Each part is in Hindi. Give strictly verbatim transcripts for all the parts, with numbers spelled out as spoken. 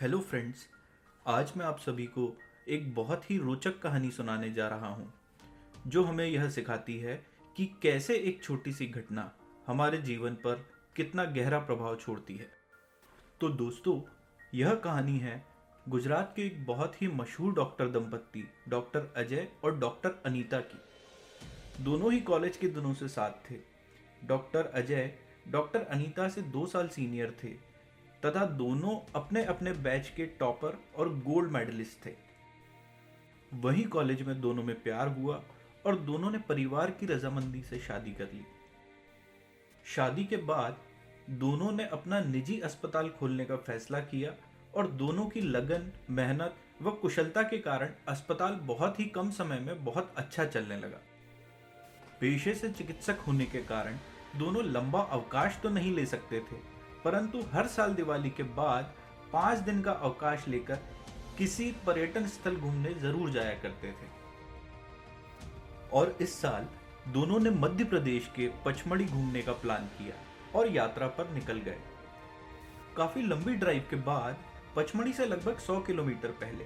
हेलो फ्रेंड्स, आज मैं आप सभी को एक बहुत ही रोचक कहानी सुनाने जा रहा हूं, जो हमें यह सिखाती है कि कैसे एक छोटी सी घटना हमारे जीवन पर कितना गहरा प्रभाव छोड़ती है। तो दोस्तों, यह कहानी है गुजरात के एक बहुत ही मशहूर डॉक्टर दंपत्ति डॉक्टर अजय और डॉक्टर अनीता की। दोनों ही कॉलेज के दिनों से साथ थे। डॉक्टर अजय डॉक्टर अनीता से दो साल सीनियर थे तथा दोनों अपने अपने बैच के टॉपर और गोल्ड मेडलिस्ट थे। वहीं कॉलेज में दोनों में प्यार हुआ और दोनों ने परिवार की रजामंदी से शादी कर ली। शादी के बाद दोनों ने अपना निजी अस्पताल खोलने का फैसला किया और दोनों की लगन, मेहनत व कुशलता के कारण अस्पताल बहुत ही कम समय में बहुत अच्छा चलने लगा। पेशे से चिकित्सक होने के कारण दोनों लंबा अवकाश तो नहीं ले सकते थे, परंतु हर साल दिवाली के बाद पाँच दिन का अवकाश लेकर किसी पर्यटन स्थल घूमने जरूर जाया करते थे। और इस साल दोनों ने मध्य प्रदेश के पचमढ़ी घूमने का प्लान किया और यात्रा पर निकल गए। काफी लंबी ड्राइव के बाद पचमढ़ी से लगभग सौ किलोमीटर पहले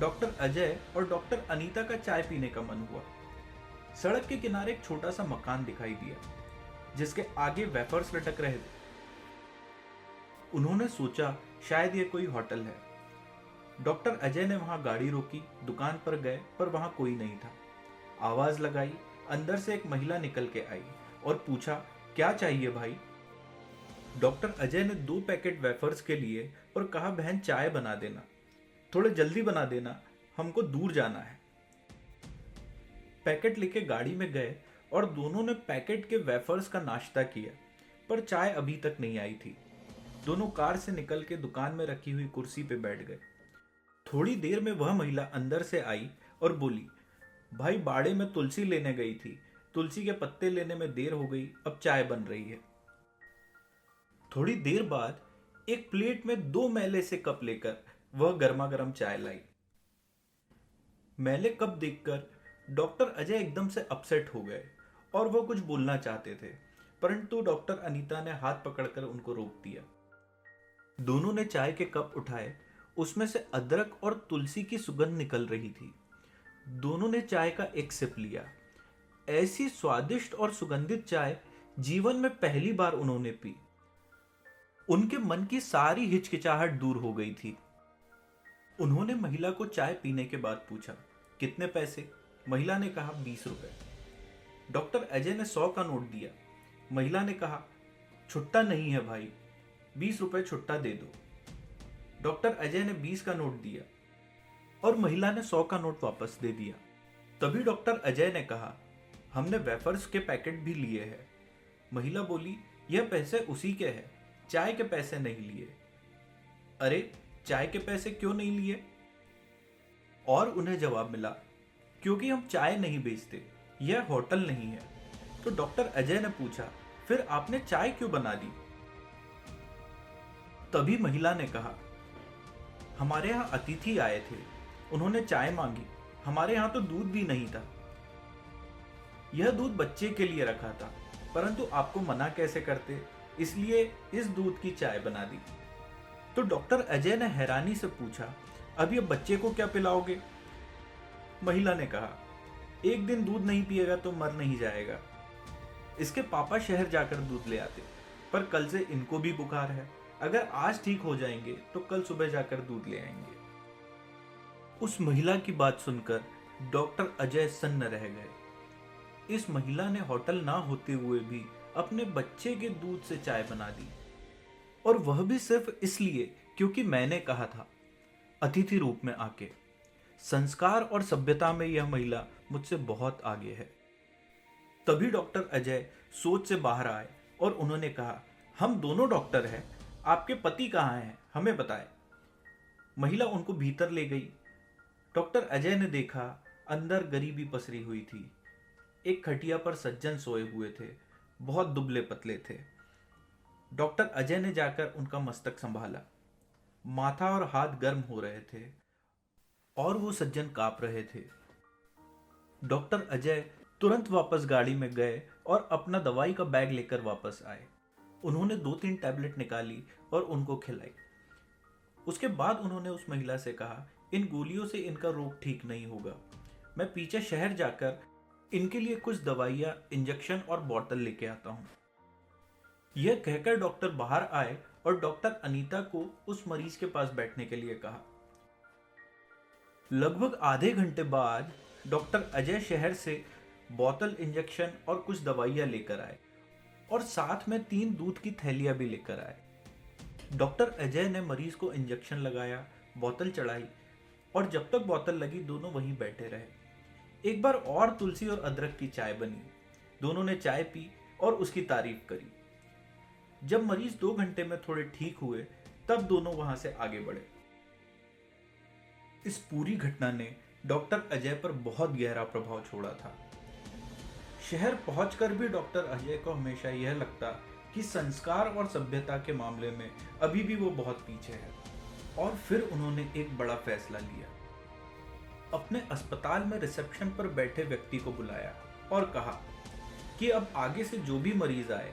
डॉक्टर अजय और डॉक्टर अनीता का चाय पीने का मन हुआ। सड़क के किनारे एक छोटा सा मकान दिखाई दिया जिसके आगे वेफर्स लटक रहे थे। उन्होंने सोचा शायद ये कोई होटल है। डॉक्टर अजय ने वहां गाड़ी रोकी, दुकान पर गए पर वहां कोई नहीं था। आवाज लगाई, अंदर से एक महिला निकल के आई और पूछा, क्या चाहिए भाई? डॉक्टर अजय ने दो पैकेट वेफर्स के लिए और कहा, बहन चाय बना देना, थोड़े जल्दी बना देना, हमको दूर जाना है। पैकेट लेके गाड़ी में गए और दोनों ने पैकेट के वेफर्स का नाश्ता किया, पर चाय अभी तक नहीं आई थी। दोनों कार से निकल के दुकान में रखी हुई कुर्सी पे बैठ गए। थोड़ी देर में वह महिला अंदर से आई और बोली, भाई बाड़े में तुलसी लेने गई थी, तुलसी के पत्ते लेने में देर हो गई, अब चाय बन रही है। थोड़ी देर बाद एक प्लेट में दो मैले से कप लेकर वह गर्मा गर्म चाय लाई। मैले कप देखकर डॉक्टर अजय एकदम से अपसेट हो गए और वह कुछ बोलना चाहते थे, परंतु डॉक्टर अनीता ने हाथ पकड़कर उनको रोक दिया। दोनों ने चाय के कप उठाए, उसमें से अदरक और तुलसी की सुगंध निकल रही थी। दोनों ने चाय का एक सिप लिया। ऐसी स्वादिष्ट और सुगंधित चाय जीवन में पहली बार उन्होंने पी। उनके मन की सारी हिचकिचाहट दूर हो गई थी। उन्होंने महिला को चाय पीने के बाद पूछा, कितने पैसे? महिला ने कहा, बीस रुपए। डॉक्टर अजय ने सौ का नोट दिया। महिला ने कहा, छुट्टा नहीं है भाई, बीस रुपए छुट्टा दे दो। डॉक्टर अजय ने बीस का नोट दिया और महिला ने सौ का नोट वापस दे दिया। तभी डॉक्टर अजय ने कहा, हमने वेफर्स के पैकेट भी लिए हैं। महिला बोली, यह पैसे उसी के हैं, चाय के पैसे नहीं लिए। अरे चाय के पैसे क्यों नहीं लिए? और उन्हें जवाब मिला, क्योंकि हम चाय नहीं बेचते, यह होटल नहीं है। तो डॉक्टर अजय ने पूछा, फिर आपने चाय क्यों बना दी? तभी महिला ने कहा, हमारे यहाँ अतिथि आए थे, उन्होंने चाय मांगी, हमारे यहाँ तो दूध भी नहीं था, यह दूध बच्चे के लिए रखा था, परंतु आपको मना कैसे करते, इसलिए इस दूध की चाय बना दी। तो डॉक्टर अजय ने हैरानी से पूछा, अब ये बच्चे को क्या पिलाओगे? महिला ने कहा, एक दिन दूध नहीं पिएगा तो मर नहीं जाएगा, इसके पापा शहर जाकर दूध ले आते, पर कल से इनको भी बुखार है, अगर आज ठीक हो जाएंगे तो कल सुबह जाकर दूध ले आएंगे। उस महिला की बात सुनकर डॉक्टर अजय सन्न रह गए। इस महिला ने होटल ना होते हुए भी अपने बच्चे के दूध से चाय बना दी, और वह भी सिर्फ इसलिए क्योंकि मैंने कहा था, अतिथि रूप में आके। संस्कार और सभ्यता में यह महिला मुझसे बहुत आगे है। तभी डॉक्टर अजय सोच से बाहर आए और उन्होंने कहा, हम दोनों डॉक्टर हैं, आपके पति कहाँ हैं, हमें बताएं। महिला उनको भीतर ले गई। डॉक्टर अजय ने देखा अंदर गरीबी पसरी हुई थी। एक खटिया पर सज्जन सोए हुए थे, बहुत दुबले पतले थे। डॉक्टर अजय ने जाकर उनका मस्तक संभाला। माथा और हाथ गर्म हो रहे थे और वो सज्जन काँप रहे थे। डॉक्टर अजय तुरंत वापस गाड़ी में गए और अपना दवाई का बैग लेकर वापस आए। उन्होंने दो तीन टैबलेट निकाली और उनको खिलाई। उसके बाद उन्होंने उस महिला से कहा, इन गोलियों से इनका रोग ठीक नहीं होगा, मैं पीछे शहर जाकर इनके लिए कुछ दवाइयाँ, इंजेक्शन और बोतल लेके आता हूँ। यह कहकर डॉक्टर बाहर आए और डॉक्टर अनीता को उस मरीज के पास बैठने के लिए कहा। लगभग आधे घंटे बाद डॉक्टर अजय शहर से बोतल, इंजेक्शन और कुछ दवाइयाँ लेकर आए और साथ में तीन दूध की थैलियाँ भी लेकर आए। डॉक्टर अजय ने मरीज को इंजेक्शन लगाया, बोतल चढ़ाई और जब तक बोतल लगी दोनों वहीं बैठे रहे। एक बार और तुलसी और अदरक की चाय बनी, दोनों ने चाय पी और उसकी तारीफ करी। जब मरीज दो घंटे में थोड़े ठीक हुए तब दोनों वहां से आगे बढ़े। इस पूरी घटना ने डॉक्टर अजय पर बहुत गहरा प्रभाव छोड़ा था। शहर पहुंचकर भी डॉक्टर अजय को हमेशा यह लगता कि संस्कार और सभ्यता के मामले में अभी भी वो बहुत पीछे है और फिर उन्होंने एक बड़ा फैसला लिया। अपने अस्पताल में रिसेप्शन पर बैठे व्यक्ति को बुलाया और कहा कि अब आगे से जो भी मरीज आए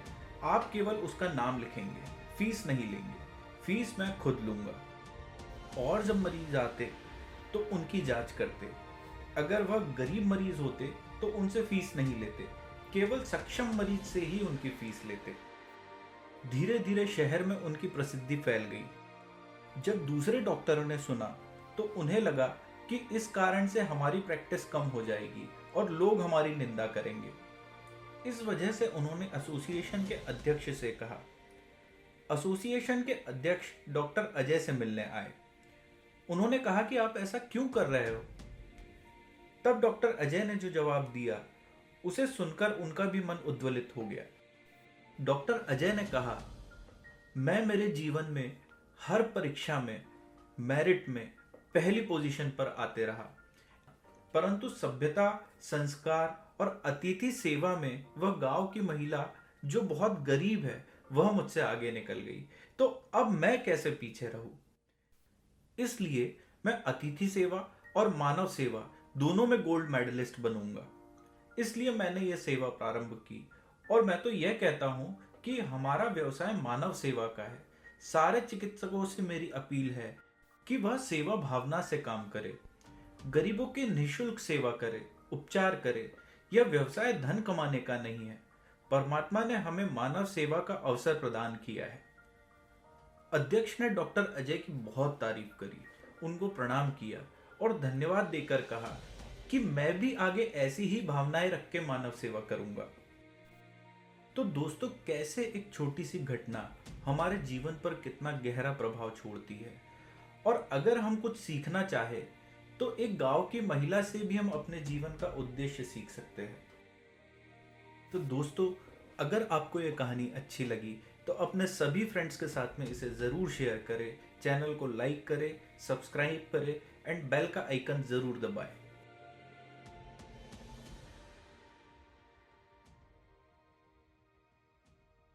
आप केवल उसका नाम लिखेंगे, फीस नहीं लेंगे, फीस मैं खुद लूँगा। और जब मरीज आते तो उनकी जांच करते, अगर वह गरीब मरीज होते तो उनसे फीस नहीं लेते, केवल सक्षम मरीज से ही उनकी फीस लेते। धीरे धीरे शहर में उनकी प्रसिद्धि फैल गई। जब दूसरे डॉक्टरों ने सुना तो उन्हें लगा कि इस कारण से हमारी प्रैक्टिस कम हो जाएगी और लोग हमारी निंदा करेंगे। इस वजह से उन्होंने एसोसिएशन के अध्यक्ष से कहा। एसोसिएशन के अध्यक्ष डॉक्टर अजय से मिलने आए। उन्होंने कहा कि आप ऐसा क्यों कर रहे हो। तब डॉक्टर अजय ने जो जवाब दिया उसे सुनकर उनका भी मन उद्वेलित हो गया। डॉक्टर अजय ने कहा, मैं मेरे जीवन में हर परीक्षा में मेरिट में पहली पोजीशन पर आते रहा, परंतु सभ्यता, संस्कार और अतिथि सेवा में वह गांव की महिला जो बहुत गरीब है वह मुझसे आगे निकल गई, तो अब मैं कैसे पीछे रहूं। इसलिए मैं अतिथि सेवा और मानव सेवा दोनों में गोल्ड मेडलिस्ट बनूंगा। इसलिए मैंने यह सेवा प्रारंभ की और मैं तो यह कहता हूँ कि हमारा व्यवसाय मानव सेवा का है। सारे चिकित्सकों से मेरी अपील है कि वह सेवा भावना से काम करे, गरीबों की निःशुल्क सेवा करे, उपचार करे। यह व्यवसाय धन कमाने का नहीं है। परमात्मा ने हमें मानव सेवा का अवसर प्रदान किया है। अध्यक्ष ने डॉक्टर अजय की बहुत तारीफ करी, उनको प्रणाम किया और धन्यवाद देकर कहा कि मैं भी आगे ऐसी ही भावनाएं रख के मानव सेवा करूंगा। तो दोस्तों, कैसे एक छोटी सी घटना हमारे जीवन पर कितना गहरा प्रभाव छोड़ती है, और अगर हम कुछ सीखना चाहे तो एक गांव की महिला से भी हम अपने जीवन का उद्देश्य सीख सकते हैं। तो दोस्तों, अगर आपको ये कहानी अच्छी लगी तो अपने सभी फ्रेंड्स के साथ में इसे ज़रूर शेयर करें, चैनल को लाइक करें, सब्सक्राइब करें एंड बेल का आइकन ज़रूर दबाएं।